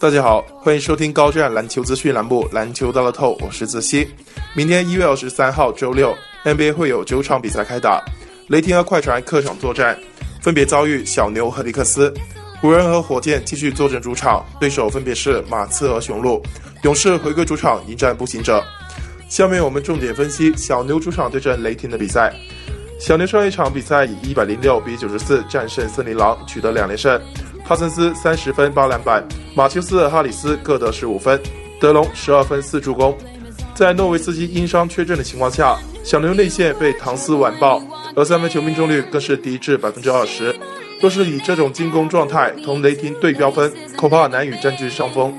大家好，欢迎收听高质量篮球资讯栏目《篮球到了透》，我是子熙。明天1月23号周六 NBA 会有9场比赛开打，雷霆和快船客场作战，分别遭遇小牛和尼克斯。湖人和火箭继续坐镇主场，对手分别是马刺和雄鹿。勇士回归主场迎战步行者。下面我们重点分析小牛主场对阵雷霆的比赛。小牛上一场比赛以106-94战胜森林狼，取得2连胜。哈森斯30分8篮板，马修斯和哈里斯各得15分，德隆12分4助攻。在诺维斯基因伤缺阵的情况下，小牛内线被唐斯完爆，而3分球命中率更是低至 20%。若是以这种进攻状态同雷霆对标分，恐怕难以占据上风。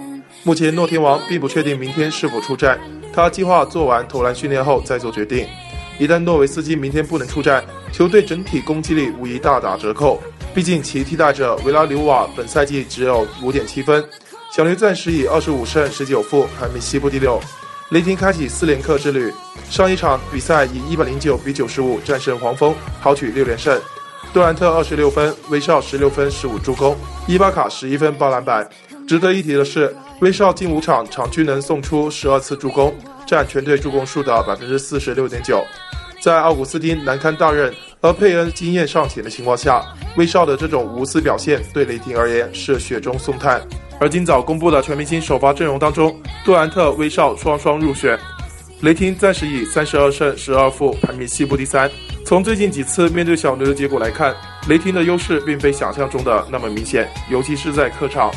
目前诺天王并不确定明天是否出战，他计划做完投篮训练后再做决定。一旦诺维斯基明天不能出战，球队整体攻击力无疑大打折扣，毕竟其替代者维拉纽瓦本赛季只有 5.7 分。小牛暂时以25胜19负排名西部第6。雷霆开启4连客之旅，上一场比赛以109-95战胜黄蜂，豪取6连胜。杜兰特26分，威少16分15助攻，伊巴卡11分8篮板。值得一提的是，威少近5场场均能送出12次助攻，占全队助攻数的 46.9%。 在奥古斯丁难堪大任而佩恩经验尚浅的情况下，威少的这种无私表现对雷霆而言是雪中送炭。而今早公布的全明星首发阵容当中，杜兰特、威少双双入选。雷霆暂时以32胜12负排名西部第3。从最近几次面对小牛的结果来看，雷霆的优势并非想象中的那么明显，尤其是在客场。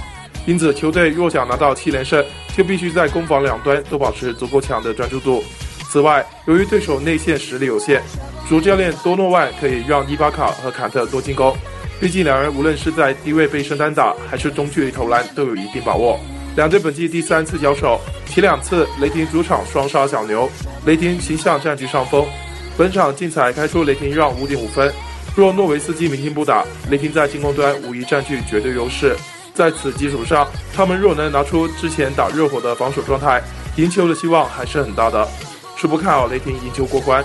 因此球队若想拿到7连胜，就必须在攻防两端都保持足够强的专注度。此外，由于对手内线实力有限，主教练多诺万可以让伊巴卡和坎特多进攻，毕竟两人无论是在低位背身单打还是中距离投篮都有一定把握。两队本季第3次交手，前2次雷霆主场双杀小牛，雷霆形象占据上风。本场竞彩开出雷霆让 5.5 分，若诺维斯基明天不打，雷霆在进攻端无疑占据绝对优势。在此基础上，他们若能拿出之前打热火的防守状态，赢球的希望还是很大的。初步看好雷霆赢球过关。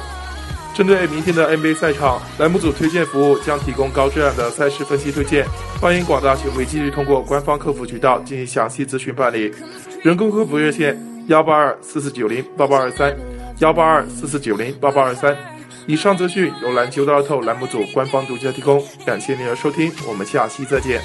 针对明天的 NBA 赛场，栏目组推荐服务将提供高质量的赛事分析推荐，欢迎广大球迷继续通过官方客服渠道进行详细咨询办理。人工客服热线18244908823，18244908823。以上资讯由篮球到了透栏目组官方独家提供，感谢您的收听，我们下期再见。